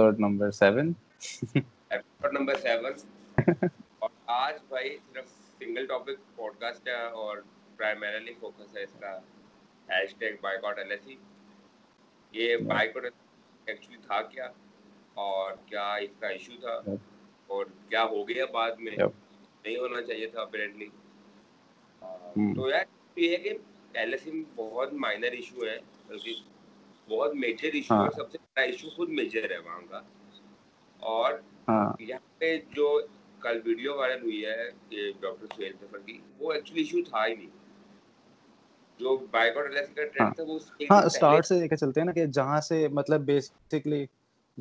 Episode number 7 اور آج بھائی صرف سنگل ٹاپک پوڈ کاسٹ ہے اور پرائمریلی فوکس ہے اس کا #boycottLSE. یہ بائیکاٹ ایکچولی تھا کیا اور کیا اس کا ایشو تھا اور کیا ہو گیا بعد میں, نہیں ہونا چاہیے تھا اپیرنٹلی. تو یار یہ ہے کہ ایل ایس ای میں بہت مائنر ایشو ہے, بلکہ بہت میجر ایشو ہے. سب سے بڑا ایشو خود میجر ہے وہاں کا. اور یہاں پہ جو کل ویڈیو وائرل ہوئی ہے کہ ڈاکٹر سہیل ظفر کی, وہ ایکچولی ایشو تھا ہی نہیں. جو بائیکاٹ ایل ایس ای کا ٹرینڈ تھا وہ سٹارٹ سے لے کے چلتے ہیں نا, کہ جہاں سے مطلب بیسیکلی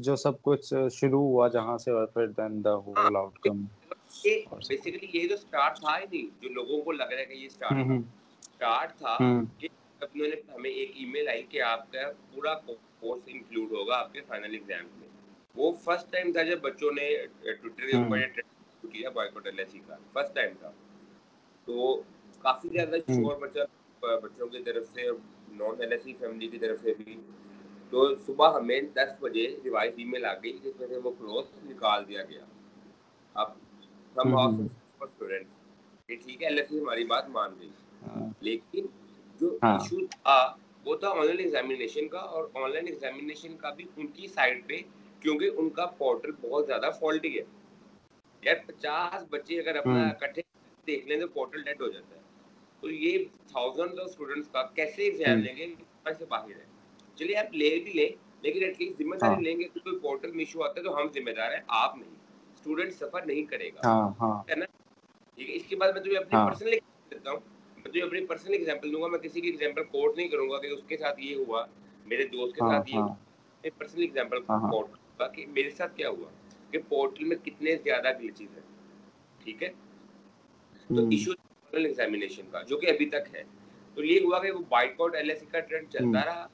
جو سب کچھ شروع ہوا جہاں سے, اور پھر then the whole outcome. Basically یہ تو سٹارٹ تھا ہی نہیں. جو لوگوں کو لگ رہا ہے کہ یہ سٹارٹ تھا کہ انہوں نے, ہمیں ایک ای میل آئی کہ آپ کا پورا کورس انکلوڈ ہوگا آپ کے فائنل ایگزام میں. وہ فرسٹ ٹائم تھا جب بچوں نے ٹویٹر کے اوپر ٹرینڈ کیا بائیکاٹ ایل ایس ای کا, فرسٹ ٹائم تھا. تو کافی زیادہ شور مچا بچوں کی طرف سے, non L S E family کی طرف سے بھی. تو صبح ہمیں 10 بجے ریوائز ای میل آ گئی جس میں سے وہ کورس نکال دیا گیا. اب سم ہاؤ فار اسٹوڈنٹ یہ ٹھیک ہے, ایل ایس ای ہماری بات مان گئی, لیکن جو ایشو تھا وہ تھا آن لائن ایگزامینیشن کا. اور آن لائن ایگزامینیشن کا بھی ان کی سائٹ پہ, کیونکہ ان کا پورٹل بہت زیادہ فالٹی ہے یار. 50 بچے اگر اپنا اکٹھے دیکھ لیں تو پورٹل ڈیڈ ہو جاتا ہے. تو یہ 1000 آف اسٹوڈنٹس کا کیسے ایگزام لیں گے, سمجھ سے باہر ہے. چلیے آپ لے بھی لیں, لیکن ایٹ لیسٹ ذمہ داری لیں گے. کوئی پورٹل میں ایشو آتا ہے تو ہم ذمہ دار ہیں, آپ نہیں. اسٹوڈنٹ سفر نہیں کرے گا, ہے نا. ٹھیک ہے, اس کے بعد میں تمہیں اپنی پرسنل دیتا ہوں. میں تمہیں اپنی پرسنل ایگزامپل دوں گا, میں کسی کی ایگزامپل کوٹ نہیں کروں گا کہ اس کے ساتھ یہ ہوا, میرے دوست کے ساتھ یہ ہوا. میں پرسنل ایگزامپل کوٹ کروں گا کہ میرے ساتھ کیا ہوا, کہ پورٹل میں کتنے زیادہ گلیچز ہیں. ٹھیک ہے, تو ایشو ایگزامینیشن کا جو کہ ابھی تک ہے. تو یہ ہوا کہ وہ بائیکاٹ ایل ایس ای کا ٹرینڈ چلتا رہا.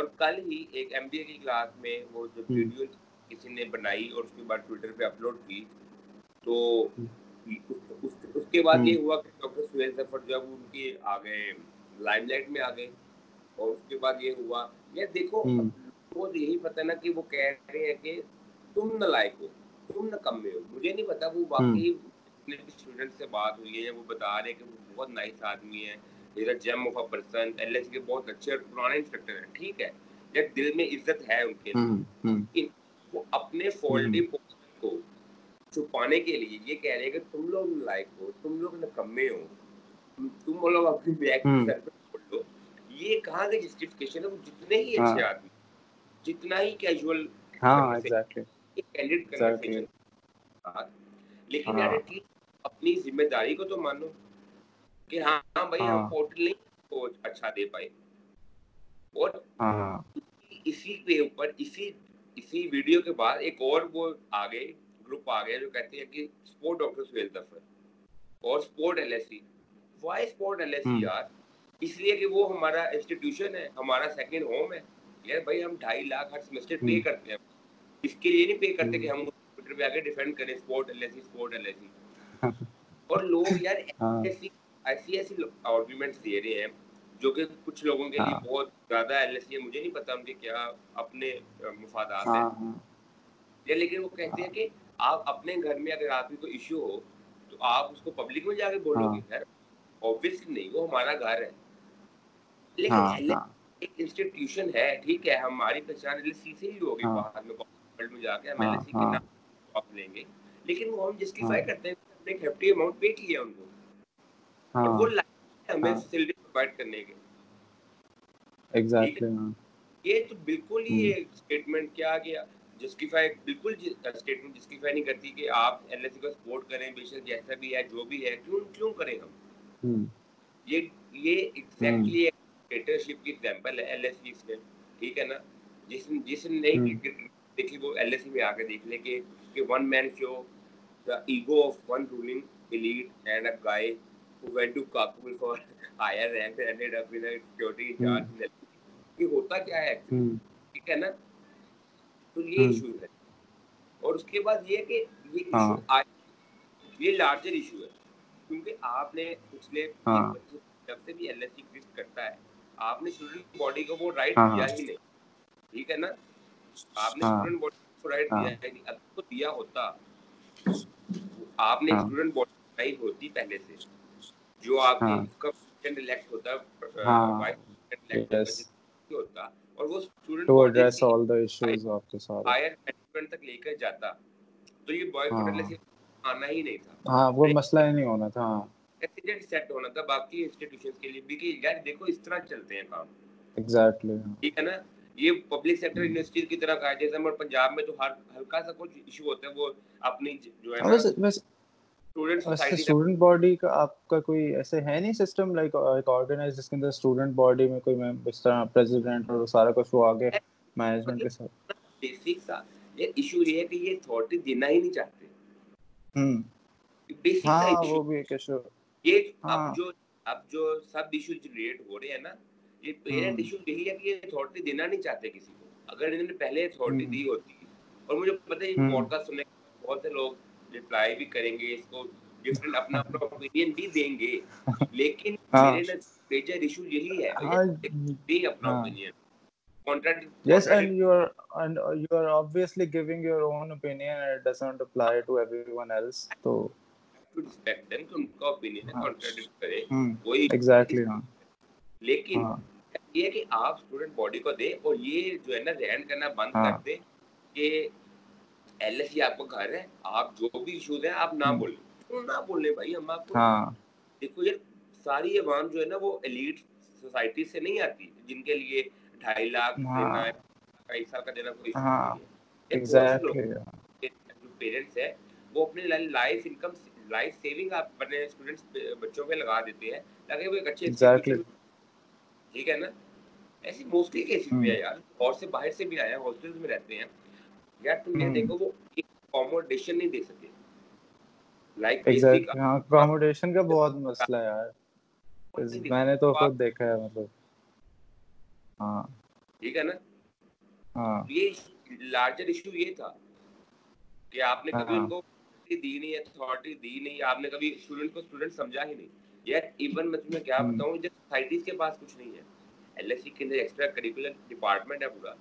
اور کل ہی ایک ایم بی اے کی کلاس میں وہ جو ویڈیو کسی نے بنائی اور اس کے بعد ٹویٹر پہ اپلوڈ کی, تو اس کے بعد یہ ہوا کہ ڈاکٹر سہیل ظفر جو ہے ان کی آ گئے لائم لائٹ میں آ گئے. اور اس کے بعد یہ ہوا, یا دیکھو وہ یہی پتہ نا کہ وہ کہہ رہے ہیں کہ تم نہ لائق ہو, تم نہ کم میں ہو. مجھے نہیں پتا وہ واقعی اسٹوڈنٹ سے بات ہوئی ہے, وہ بتا رہے ہیں کہ وہ بہت نائس آدمی ہیں, ادھر gem of a person, L S کے بہت اچھے پرانے انسٹرکٹر ہیں. ٹھیک ہے, جب دل میں عزت ہے ان کے, لیکن وہ اپنے فالٹی پوزیشن کو چھپانے کے لیے یہ کہہ رہے ہیں کہ تم لوگ لائق ہو, تم لوگ نکمے ہو, تم لوگ اپنی بیک سر پہ چھوڑ لو. یہ کہاں کا جسٹیفیکیشن ہے؟ وہ جتنے ہی اچھے آدمی, جتنا ہی کیجول کینڈیڈ کنورسیشن, لیکن اپنی ذمہ داری کو تو مانو کہ ہاں بھائی ہم پورٹل نہیں کو اچھا دے پائے. اور اسی کے اوپر اسی ویڈیو کے بعد ایک اور وہ آگے گروپ آ گیا جو کہتے ہیں کہ سپورٹ ڈاکٹر سہیل ظفر اور support L S E. Why support L S E یار؟ اس لیے کہ وہ ہمارا انسٹیٹیوشن ہے, ہمارا سیکنڈ ہوم ہے. یار بھائی ہم 2.5 لاکھ ہر سیمسٹر پے کرتے ہیں, اس کے لیے نہیں پے کرتے کہ ہم ٹویٹر پہ آ کے ڈیفینڈ کریں support L S E support L S E. اور لوگ یار ایسی آرگیومنٹس دے رہے ہیں جو کہ کچھ لوگوں کے لیے بہت زیادہ ایل ایس ای, مجھے نہیں پتا ان کے کیا اپنے مفادات ہیں. لیکن وہ کہتے ہیں کہ آپ اپنے گھر میں اگر آپ کی کوئی ایشو ہو تو آپ اس کو پبلک میں جا کے بولو گے. یار اوبویسلی نہیں, وہ ہمارا گھر ہے. لیکن ایک انسٹیٹیوشن ہے, ٹھیک ہے, ہماری پہچان ایل ایس سی سے ہی ہوگی. بعد میں جا کے ہم ایل ایس سی کے نام لیں گے, لیکن وہ ہم جسٹیفائی کرتے ہیں ایک ہیفٹی اماؤنٹ پے کیا ان کو, اور وہ ہمیں فیسلٹی پرووائڈ کرنے کے. ایگزیکٹلی یہ تو بالکل ہی ایک اسٹیٹمنٹ کیا گیا جسٹیفائی, بالکل اسٹیٹمنٹ جسٹیفائی نہیں کرتی کہ آپ ایل ایس سی کو سپورٹ کریں بے شک جیسا بھی ہے جو بھی ہے. کیوں کریں ہم یہ ایگزیکٹلی ایک ڈکٹیٹرشپ کی ایگزامپل ہے ایل ایس سی سے. ٹھیک ہے نا, جس نے دیکھی وہ ایل ایس سی میں آ کے دیکھ لے کہ one man show, the ego of one ruling elite and a guy who went to Kabul for higher rank and ended up in a security charge. یہ ہوتا کیا ہے ایکچولی, ٹھیک ہے نا. تو یہ ایشو ہے. اور اس کے بعد یہ کہ یہ لارجر ایشو ہے, کیونکہ آپ نے پچھلے جب سے بھی ایل ایس سی ایگزٹ کرتا ہے آپ نے اسٹوڈنٹ باڈی کو وہ رائٹ دیا ہی نہیں. ٹھیک ہے نا, آپ نے اسٹوڈنٹ باڈی فلورائڈ دیا ہے نہیں. اگر کو دیا ہوتا آپ نے اسٹوڈنٹ باڈی بنائی ہوتی پہلے سے جو آپ نے اس کا پریزیڈنٹ الیکٹ ہوتا وائس پریزیڈنٹ الیکٹ ہوتا اور وہ student to address all the issues of the سارے ہائر مینجمنٹ تک لے کر جاتا. تو یہ بوائے کوڈ لیسن آنا ہی نہیں تھا. ہاں وہ مسئلہ ہی نہیں ہونا تھا. پریزیڈنٹ سیٹ ہونا تھا باقی انسٹیٹیوشنز کے لیے بھی کہ یار دیکھو اس طرح چلتے ہیں کام. ایگزیکٹلی ٹھیک ہے نا. یہ پبلک سیکٹر یونیورسٹیز کی طرح کا جیسے ہمارے پنجاب میں جو ہر ہلکا سا کچھ ایشو ہوتا ہے وہ اپنی جو ہے اسٹوڈنٹ سوسائٹی اسٹوڈنٹ باڈی کا آپ کا کوئی ایسے ہے نہیں سسٹم لائک آرگنائز جس کے اندر اسٹوڈنٹ باڈی میں کوئی ممبر اس طرح پریزیڈنٹ اور سارا کچھ وہ آگے مینجمنٹ کے ساتھ بیسک سا. یہ ایشو یہ ہے کہ یہ اتھارٹی دینا ہی نہیں چاہتے. بیسک ہاں وہ بھی ایک ایشو. یہ اب جو سب ایشو ریلیٹ ہو رہے ہیں نا یہ پیرنٹ ایشو یہی ہے کہ یہ اتھارٹی دینا نہیں چاہتے کسی کو. اگر انہوں نے پہلے اتھارٹی دی ہوتی اور مجھے پتہ ہے یہ پوڈ کاسٹ سننے کے بہت سے لوگ رپلائی بھی کریں گے اس کو ڈفرینٹ اپنا اپنا اوپینین بھی دیں گے لیکن میجر ایشو یہی ہے اپنا opinion contradict. Yes, and you are obviously giving your own opinion and it doesn't apply to everyone else. So to respect them to unka opinion contradict کرے وہی exactly. ہاں لیکن یہ کہ آپ اسٹوڈنٹ باڈی کو دے اور یہ جو ہے نا رہن کرنا بند کر دے کہ ایل ایس سی آپ کا گھر ہے آپ جو بھی ایشوز ہیں آپ نہ بولیں نہ بولیں بھائی. ہم آپ کو دیکھو یہ ساری عوام جو ہے نا وہ ایلیٹ سوسائٹی سے نہیں آتی جن کے لیے 2.5 لاکھ دینا ہے 2.5 سال کا دینا کوئی جو پیرنٹس ہیں وہ اپنے لائف انکم لائف سیونگ آپ اپنے اسٹوڈنٹس بچوں پہ لگا دیتے ہیں تاکہ وہ ایک اچھے ٹھیک ہے نا. ایسی موسٹلی کیسز بھی ہے یار اور سے باہر سے بھی آئے ہیں ہاسٹلس میں رہتے ہیں یار تم یہ دیکھو وہ اکوموڈیشن نہیں دے سکتے لائک ہاں اکوموڈیشن کا بہت مسئلہ ہے یار میں نے تو خود دیکھا ہے مطلب ہاں ٹھیک ہے نا. ہاں یہ لارجر ایشو یہ تھا کہ آپ نے کبھی ان کو دی نہیں اتھارٹی دی نہیں آپ نے کبھی اسٹوڈنٹ کو اسٹوڈنٹ سمجھا ہی نہیں. یار ایون میں تمہیں کیا بتاؤں جب سوسائٹیز کے پاس کچھ نہیں ہے ایل ایس سی کے اندر ایکسٹرا کریکولر ڈپارٹمنٹ ہے پورا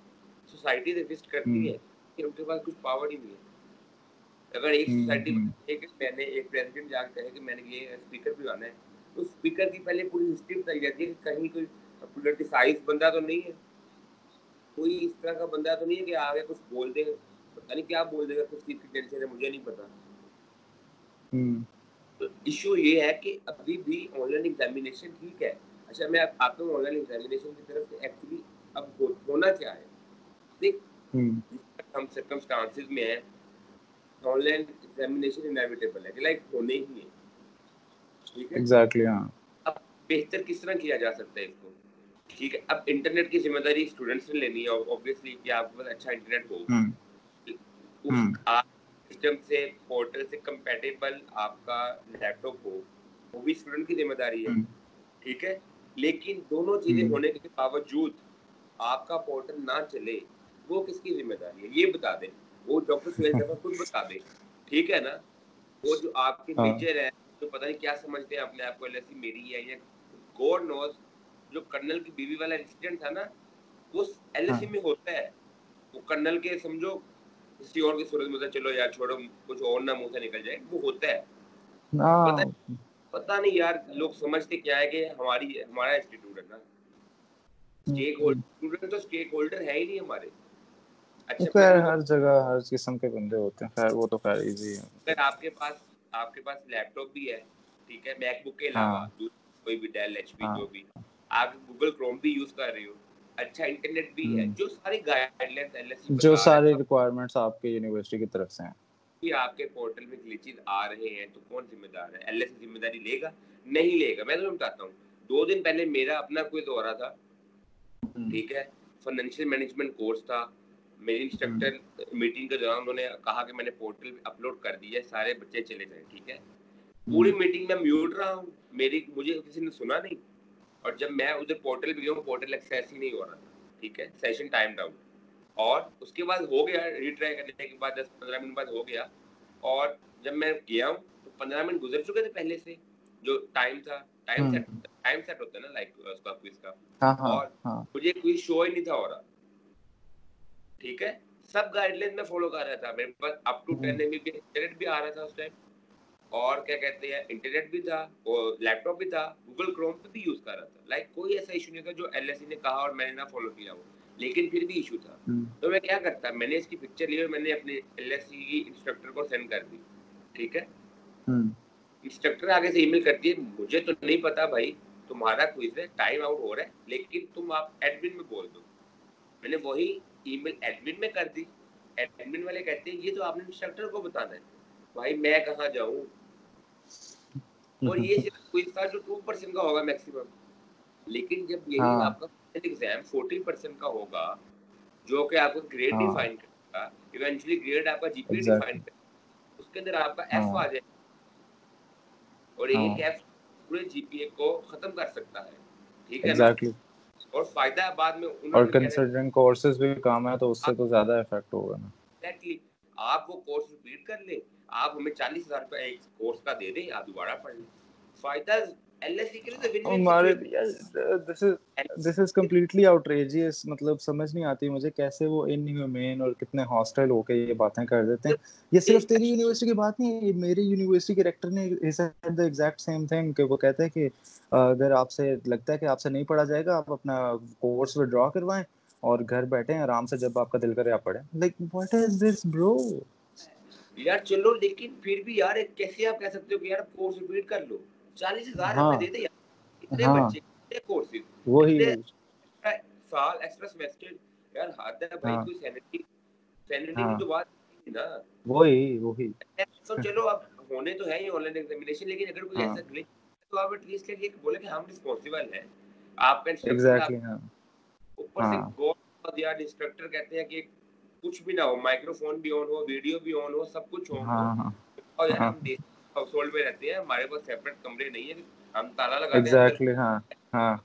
سوسائٹیز ایگزسٹ کرتی ہے کہ ان کے پاس کچھ پاور ہی نہیں ہے. اگر ایک سوسائٹی میں نے ایک پریزیڈنٹ جا کے کہا کہ میں نے یہ اسپیکر بھی لانا ہے تو اسپیکر کی پہلے پوری ہسٹری بتائی جاتی ہے کہ کہیں کوئی پولیٹیسائز بندہ تو نہیں ہے کوئی اس طرح کا بندہ تو نہیں ہے کہ آگے کچھ بول دے پتہ نہیں کیا بول دے گا کچھ چیز کی ٹینشن ہے مجھے نہیں پتا. ایشو یہ ہے کہ ابھی بھی آن لائن ایگزامینیشن ٹھیک ہے. اچھا میں آپ کو آن لائن ایگزامینیشن کی طرف سے ایکچولی اب ہونا کیا ہے دیکھ ہم سرکمسٹانسز میں ہیں آن لائن ایگزامینیشن انیویٹیبل ہے کہ لائک ہونے ہی ہے ٹھیک ہے ایگزیکٹلی. ہاں اب بہتر کس طرح کیا جا سکتا ہے اس کو ٹھیک ہے. اب انٹرنیٹ کی ذمہ داری اسٹوڈنٹس نے لینی ہے اوبویسلی کہ آپ کے پاس اچھا انٹرنیٹ ہو آپ سسٹم سے پورٹل سے کمپیٹیبل آپ کا لیپ ٹاپ ہو وہ بھی اسٹوڈنٹ کی ذمہ داری ہے ٹھیک ہے. لیکن دونوں چیزیں ہونے کے باوجود آپ کا پورٹل نہ چلے وہ کس کی ذمہ داری ہے یہ بتا دیں. وہ ڈاکٹر سہیل ظفر خود بتا دیں ٹھیک ہے نا. وہ جو آپ کے ٹیچر ہیں جو پتہ نہیں کیا سمجھتے ہیں اپنے آپ کو ایل ایس سی میری ہے یا گوڈ نوز جو کرنل کی بیوی والا انسیڈنٹ تھا نا وہ ایل ایس سی میں ہوتا ہے. وہ کرنل کے سمجھو کسی اور کی صورت میں چلو یار چھوڑو کچھ اور نہ منہ سے نکل جائے وہ ہوتا ہے. پتہ نہیں یار لوگ سمجھتے کیا ہے کہ ہمارا انسٹیٹیوٹ ہے نا اسٹیک ہولڈر اسٹوڈنٹ تو اسٹیک ہولڈر ہے ہی نہیں ہمارے. اچھا خیر ہر جگہ ہر قسم کے بندے ہوتے ہیں خیر وہ تو خیر ایزی ہے. اگر آپ کے پاس لیپ ٹاپ بھی ہے ٹھیک ہے میک بک کے علاوہ کوئی بھی ڈیل ایچ پی جو بھی آپ گوگل کروم بھی یوز کر رہے ہو اچھا انٹرنیٹ بھی ہے جو سارے guidelines L S C جو سارے ریکوائرمنٹس آپ کے یونیورسٹی کی طرف سے ہیں کہ آپ کے پورٹل میں گلیچز آ رہے ہیں تو کون ذمہ دار ہے. ایل ایس سی ذمہ داری لے گا نہیں لے گا. میں تمہیں بتاتا ہوں 2 دن پہلے میرا اپنا کوئی دورہ تھا ٹھیک ہے فائنینشیل مینجمنٹ کورس تھا. میری انسٹرکٹر میٹنگ کے دوران انہوں نے کہا کہ میں نے پورٹل اپلوڈ کر دیا ہے سارے بچے چلے جائیں ٹھیک ہے. پوری میٹنگ میں میوٹ رہا ہوں مجھے کسی نے سنا نہیں اور جب میں ادھر پورٹل پہ گیا ہوں پورٹل ایکسیس ہی نہیں ہو رہا تھا ٹھیک ہے سیشن ٹائم ڈاؤن اور اس کے بعد ہو گیا ریٹرائی کرنے کے بعد 10-15 منٹ بعد ہو گیا اور جب میں گیا ہوں تو 15 منٹ گزر چکے تھے پہلے سے جو ٹائم تھا ٹائم سیٹ ہوتا ہے نا لائک اس کا کوئز کا اور مجھے کوئی شو ہی نہیں تھا ہو رہا ٹھیک ہے سب گائیڈ لائن میں فالو کر رہا تھا. میرے پاس up to 10 M B internet بھی آ رہا تھا اس ٹائم, اور کیا کہتے ہیں انٹرنیٹ بھی تھا اور لیپ ٹاپ بھی تھا, گوگل کروم پہ بھی یوز کر رہا تھا. لائک کوئی ایسا ایشو نہیں تھا جو ایل ایس ای نے کہا اور میں نے نہ فالو کیا وہ, لیکن پھر بھی ایشو تھا. تو میں کیا کرتا, میں نے اس کی پکچر لی اور میں نے اپنے ایل ایس سی کی انسٹرکٹر کو سینڈ کر دی. ٹھیک ہے, انسٹرکٹر آگے سے ای میل کرتی ہے مجھے تو نہیں پتا بھائی تمہارا کوئز ہے, ٹائم آؤٹ ہو رہا ہے, لیکن تم آپ ایڈمن میں بول دو. میں نے وہی ای میل ایڈمن میں کر دی. ایڈمن والے کہتے ہیں یہ تو آپ نے انسٹرکٹر کو بتانا ہے. بھائی میں کہاں جاؤں, اور یہ صرف کوئز تھا جو 2% کا ہوگا میکسیمم, لیکن جب یہی آپ کا ایگزام 40% کا ہوگا جو کہ آپ کو گریڈ ڈیفائن کرے گا, ایونچولی گریڈ آپ کا جی پی ڈیفائن کرے گا, اس کے اندر آپ کا ایف آ جائے گا, اور ایک ایف پورے جی پی اے کو ختم کر سکتا ہے. ٹھیک ہے نا, اور فائدہ بعد میں اور کنسلٹنٹ کورسز بھی کام ہے تو اس سے تو زیادہ افیکٹ ہوگا نا. ایگزیکٹلی, آپ وہ کورس ریپیٹ کر لیں, آپ ہمیں 40,000 روپے ایک کورس کا دے دیں, آپ دوبارہ پڑھ لیں. فائدہ LSE کے لیے تو ہمارے this is completely outrageous. مطلب سمجھ نہیں آتی مجھے کیسے وہ inhumane اور کتنے hostile ہو کے یہ باتیں کر دیتے ہیں. یہ صرف تیری یونیورسٹی کی بات نہیں ہے, میری یونیورسٹی کے ریکٹر نے the exact same thing کہ وہ کہتے ہیں کہ اگر آپ سے لگتا ہے کہ آپ سے نہیں پڑھا جائے گا آپ اپنا کورس وڈرا کروائیں اور گھر بیٹھیں آرام سے, جب آپ کا دل کرے آپ پڑھیں. Like what is this bro? یار چلو, لیکن پھر بھی یار کیسے آپ کہہ سکتے ہو کہ یار کورس ریپیٹ کر لو, 40,000 روپے دیتے یار, اتنے بچے اتنے کورسز, وہی سال ایکسٹرا سیمسٹر یار ہاتھ ہے بھائی, کوئی سینیٹی کی تو بات نہیں نا. وہی تو چلو اب ہونے تو ہے ہی آن لائن ایگزامینیشن, لیکن اگر کوئی ایسا گلچ تو آپ ایٹ لیسٹ یہ بولے کہ ہم ریسپانسیبل ہیں آپ کا. ایگزیکٹلی ہاں, اوپر سے گوڈ یار انسٹرکٹر کہتے ہیں کہ کچھ بھی نہ ہو, مائکرو فون بھی آن ہو, ویڈیو بھی آن ہو, سب کچھ آن ہو, اور یار ہم ہاؤس ہولڈ میں رہتے ہیں, ہمارے پاس سیپریٹ کمرے نہیں ہیں, ہم تالا لگاتے ہیں. ایگزیکٹلی ہاں ہاں,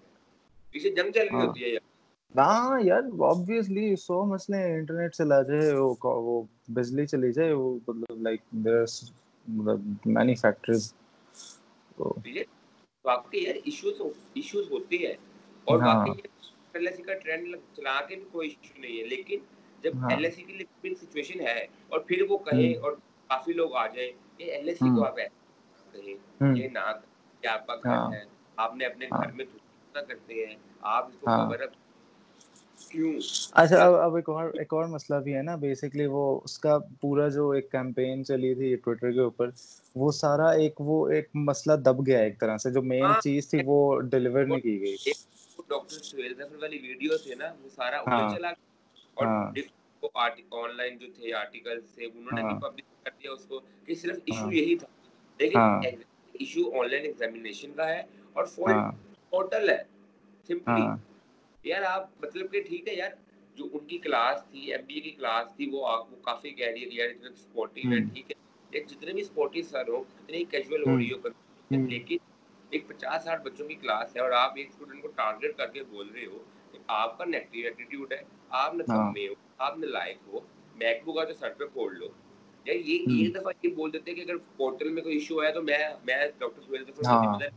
پیچھے جنگ چل رہی ہوتی ہے یار. ہاں یار obviously سو مسئلے ہیں, انٹرنیٹ چلا جائے, وہ بجلی چلی جائے, وہ مطلب like there are many factors. واقعی یار ایشوز ہوتے ہیں, اور واقعی ایل ایس سی کا ٹرینڈ چلا کے بھی کوئی ایشو نہیں ہے, لیکن جب ایل ایس سی کے لیے سچویشن ہے اور پھر وہ کہیں اور کافی لوگ آ جائیں, یہ ایل ایس سی کو آپ کہیں یہ نہ کہ آپ کا گھر ہے, آپ نے اپنے گھر میں تھوڑا کرتے ہیں آپ اس کو خبر ہے کیوں. اچھا اب ایک اور مسئلہ بھی ہے نا, بیسیکلی وہ اس کا پورا جو ایک کیمپین چلی تھی ٹویٹر کے اوپر, وہ سارا ایک مسئلہ دب گیا ایک طرح سے, جو مین چیز تھی وہ ڈیلیور نہیں کی گئی. ڈاکٹر سہیل حسن والی ویڈیو تھے نا, وہ سارا اوپر چلا گیا, اور آن لائن جو تھے آرٹیکل تھے انہوں نے بھی پبلش کر دیا اس کو کہ صرف ایشو یہی تھا, لیکن ایشو آن لائن ایگزامینیشن کا ہے اور فالٹ ٹوٹل ہے سمپلی. یار آپ مطلب کہ ٹھیک ہے یار, جو ان کی کلاس تھی ایم بی اے کی کلاس تھی, وہ کافی کہہ رہی ہے یار اتنا سپورٹیو ہے. ٹھیک ہے, جتنے بھی سپورٹیو سر ہو اتنے ہی کیجول ہو رہی ہو, لیکن ایک 50-60 بچوں کی کلاس ہے اور آپ ایک اسٹوڈنٹ کو ٹارگیٹ کر کے بول رہے ہو کہ آپ کا نیگیٹو ایٹیٹیوڈ ہے, آپ نہ سمجھے ہو, آپ نے لائق ہو, میک بک آج سر پہ کھول لو. یار یہ ایک دفعہ یہ بول دیتے کہ اگر پورٹل میں کوئی ایشو آیا تو میں ڈاکٹر سہیل حسن سے,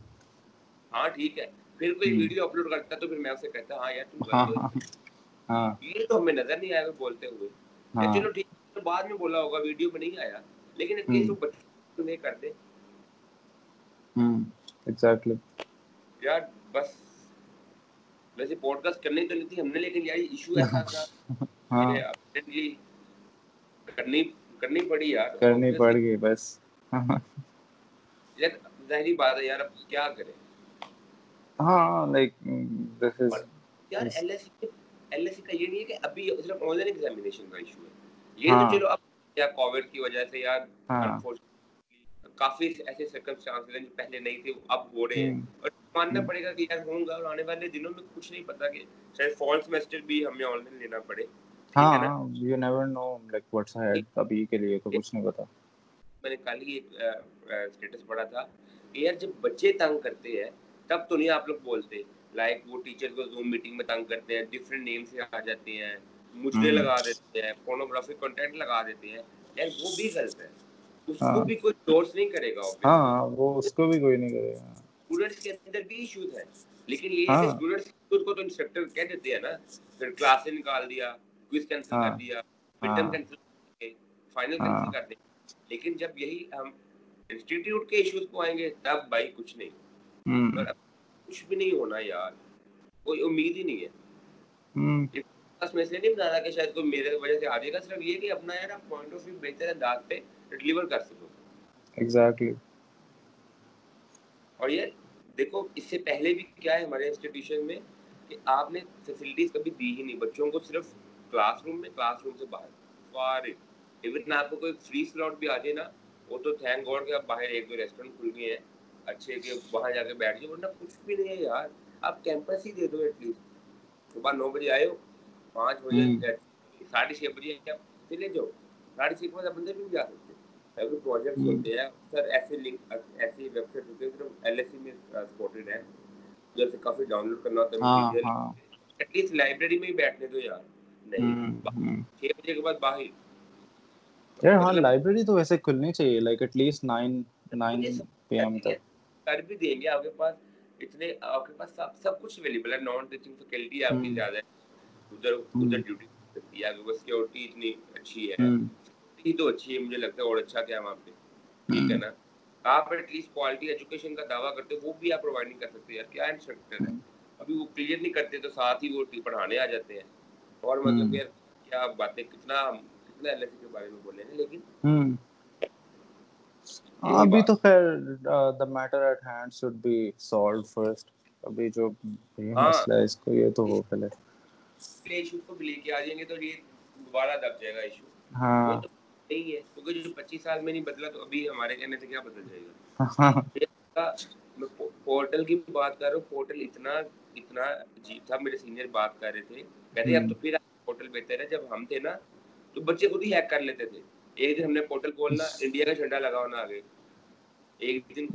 ہاں ٹھیک ہے, پھر کوئی ویڈیو اپلوڈ کرتا تو پھر میں اسے کہتا ہاں یار تم غلط ہو, یہ تو ہمیں نظر نہیں آیا بولتے ہوئے. چلو ٹھیک ہے بعد میں بولا ہوگا, ویڈیو میں نہیں آیا, لیکن ایٹ لیسٹ وہ بچوں نہیں کرتے. ایگزیکٹلی یار, بس ویسے پوڈ کاسٹ کرنی تو نہیں تھی ہم نے, لیکن یار ایشو ایسا تھا کرنی پڑی یار, کرنی پڑ گئی بس. ظاہری بات ہے یار, اب کیا کریں. ہاں لائک دس از یار ایل ایس سی کا یہ نہیں ہے کہ ابھی صرف آن لائن ایگزامینیشن کا ایشو ہے, یہ تو چلو اب کیا کووڈ کی وجہ سے یار انفارچونیٹلی کافی ایسے سرکمسٹانسز ہیں جو پہلے نہیں تھے, اب ہو رہے ہیں, اور ماننا پڑے گا کہ یار ہوں گا, اور آنے والے دنوں میں کچھ نہیں پتا کہ شاید فال سیمسٹر بھی ہمیں آن لائن لینا پڑے. ہاں you never know like what's ahead, ابھی کے لیے تو کچھ نہیں پتا. میں نے کل ہی ایک سٹیٹس پڑھا تھا کہ یار جب بچے تنگ کرتے ہیں تب تو نہیں آپ لوگ بولتے, لائک وہ ٹیچر کو زوم میٹنگ میں تنگ کرتے ہیں, ڈفرینٹ نیم سے آ جاتے ہیں, مجھے لگا دیتے ہیں, پورنوگرافک کنٹینٹ لگا دیتے ہیں, یار وہ بھی غلط ہے, اس کو بھی کوئی ڈورس نہیں کرے گا. ہاں وہ اس کو بھی کوئی نہیں کرے گا, اسٹوڈنٹس کے اندر بھی ایشوز ہیں, لیکن یہ کہ اسٹوڈنٹس کو تو انسٹرکٹر کہہ دیتے ہیں نا, پھر کلاس سے نکال دیا, کوئز کینسل کر دیا, مڈ ٹرم کینسل کر دیں, فائنل کینسل کر دیں, لیکن جب یہی ہم انسٹیٹیوٹ کے ایشوز کو آئیں گے تب بھائی کچھ نہیں, کچھ بھی نہیں ہونا یار, کوئی امید ہی نہیں ہے. اس میں سے نہیں بتا رہا کہ شاید کوئی میرے وجہ سے آ جائے گا, صرف یہ کہ اپنا یار آپ پوائنٹ آف ویو بہتر انداز پہ ڈیلیور کر سکو. ایگزیکٹلی. اور یہ دیکھو اس سے پہلے بھی کیا ہے ہمارے انسٹیٹیوشن میں کہ آپ نے فیسلٹیز کبھی دی ہی نہیں بچوں کو, صرف کلاس روم میں, کلاس روم سے باہر فارغ. ایون آپ کو کوئی فری سلاٹ بھی آ جائے نا, وہ تو تھینک گاڈ کہ آپ باہر ایک دو ریسٹورینٹ کھل گئے ہیں اچھے کہ وہاں جا کے بیٹھ جاؤ, ورنہ کچھ بھی نہیں ہے یار. آپ کیمپس ہی دے دو ایٹ لیسٹ, صبح 9 بجے آئے ہو, 5 بجے 6:30 بجے آپ چلے جاؤ, 6:30 بجے بندے بھی جا سکتے ہیں. ایوری پروجیکٹ ہوتے ہیں سر, ایسے لنک ایسی ویب سائٹ ہوتے ہیں صرف LSE میں سپورٹڈ ہیں, جیسے کافی ڈاؤن لوڈ کرنا ہوتا ہے. ایٹ لیسٹ لائبریری میں ہی بیٹھنے دو یار, نہیں 6 بجے کے بعد باہر. یار ہاں لائبریری تو ویسے کھلنی چاہیے, لائک ایٹ لیسٹ 9 PM تک. کر بھی دیں گے آپ کے پاس اتنے, آپ کے پاس سب کچھ اویلیبل ہے, نان ٹیچنگ فیکلٹی آپ کی زیادہ ہے, ادھر ڈیوٹی کرتی ہے, سیکورٹی اتنی اچھی ہے, یہ تو اچھی ہے مجھے لگتا ہے اور اچھا کیا وہاں پہ, ٹھیک ہے نا. آپ ایٹ لیسٹ کوالٹی ایجوکیشن کا دعویٰ کرتے ہو, وہ بھی آپ پرووائڈ نہیں کر سکتے یار. کیا انسٹرکٹر ہے ابھی وہ کلیئر نہیں کرتے تو ساتھ ہی وہ پڑھانے آ جاتے ہیں, اور مطلب یار کیا باتیں, کتنا LSE کے بارے میں بولے ہیں. لیکن ابھی تو خیر the matter at hand should be solved first. ابھی جو مسئلہ ہے اس کو یہ تو ہو پہلے ایشو کو بھی لے کے آ جائیں گے تو یہ دوبارہ دب جائے گا ایشو. ہاں نہیں ہے کیونکہ جو 25 سال میں نہیں بدلا تو ابھی ہمارے کہنے سے کیا بدل جائے گا. میں پورٹل کی بات کر رہا ہوں, پورٹل اتنا عجیب تھا. میرے سینئر بات کر رہے تھے, کہتے اب تو پھر پورٹل بہتر ہے. جب ہم تھے نا تو بچے خود ہی ہیک کر لیتے تھے. ایک دن ہم نے پورٹل کھولنا, انڈیا کا جھنڈا لگا ہونا آگے, ایک دن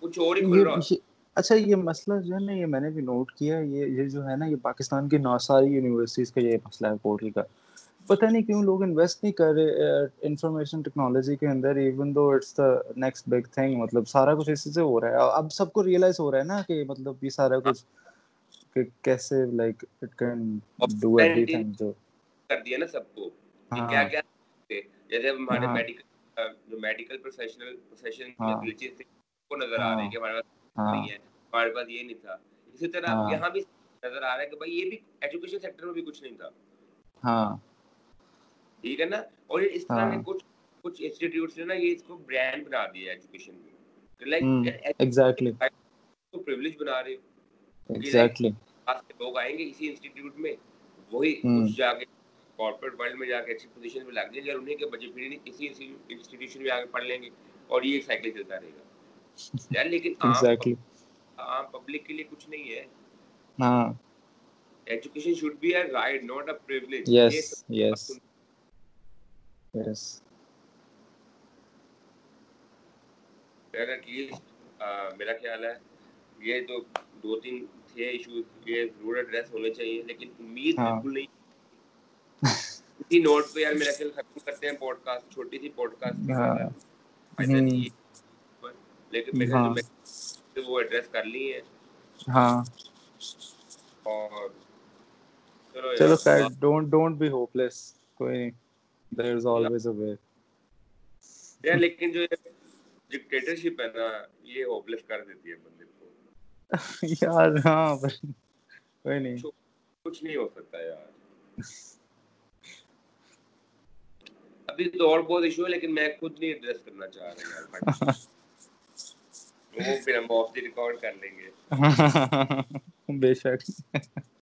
کچھ اور ہی کھل رہا ہو. اچھا یہ مسئلہ جو ہے نا یہ میں نے بھی نوٹ کیا, یہ جو ہے نا یہ پاکستان کی ساری یونیورسٹیز کا یہ مسئلہ ہے پورٹل کا. پتہ نہیں کیوں لوگ انویسٹ نہیں کر رہے انفارمیشن ٹیکنالوجی کے اندر, even though it's the next big thing. مطلب سارا کچھ اسی سے ہو رہا ہے. اب سب کو ریئلائز ہو رہا ہے نا کہ مطلب یہ سارا کچھ کہ کیسے like it can do everything جو کر دیا نا سب کو. کیا کیا جیسے ہمارے میڈیکل پروفیشن میں گلچز تھے کو نظر آ رہے ہیں کہ ہمارے پاس نہیں ہے, ہمارے پاس یہ نہیں تھا. اسی طرح یہاں بھی نظر آ رہا ہے کہ بھائی یہ بھی ایجوکیشن سیکٹر میں بھی کچھ نہیں تھا. ہاں ٹھیک ہے نا. اور اس طرح کے کچھ انسٹیٹیوٹس نے نا یہ اس کو برانڈ بنا دیا ایجوکیشن میں, لائک ایگزیکٹلی تو پریویلیج بنا رہے ہو. ایگزیکٹلی خاص کے لوگ آئیں گے اسی انسٹیٹیوٹ میں, وہی کچھ جا کے کارپوریٹ ورلڈ میں جا کے اچھی پوزیشن میں لگ جائیں گے, اور انہیں کے بچے پھر نہیں کسی انسٹیٹیوشن میں آ کے پڑھ لیں گے, اور یہ ایک سائیکل چلتا رہے گا. لیکن عام پبلک کے لیے کچھ نہیں ہے. ہاں education should be a right not a privilege. Yes yes yes. میرا خیال ہے یہ تو 2-3 تھے ایشوز, یہ ضرور ایڈریس ہونے چاہیے, لیکن امید بالکل نہیں. اسی نوٹ پہ یار میرا خیال ختم کرتے ہیں پوڈ کاسٹ, چھوٹی سی پوڈ کاسٹ, لیکن وہ ایڈریس کر لی ہے. ہاں اور چلو خیر, ڈونٹ بی ہوپ لیس, کوئی نہیں, دیر از آلویز اے وے. یار لیکن جو ڈکٹیٹرشپ ہے نا یہ ہوپ لیس کر دیتی ہے بندے کو یار. ہاں کوئی نہیں, کچھ نہیں ہو سکتا یار. ابھی تو اور بہت ایشو ہے لیکن میں خود نہیں ایڈریس کرنا چاہ رہا یار. وہ پھر ہم آف دی ریکارڈ کر لیں گے بے شک.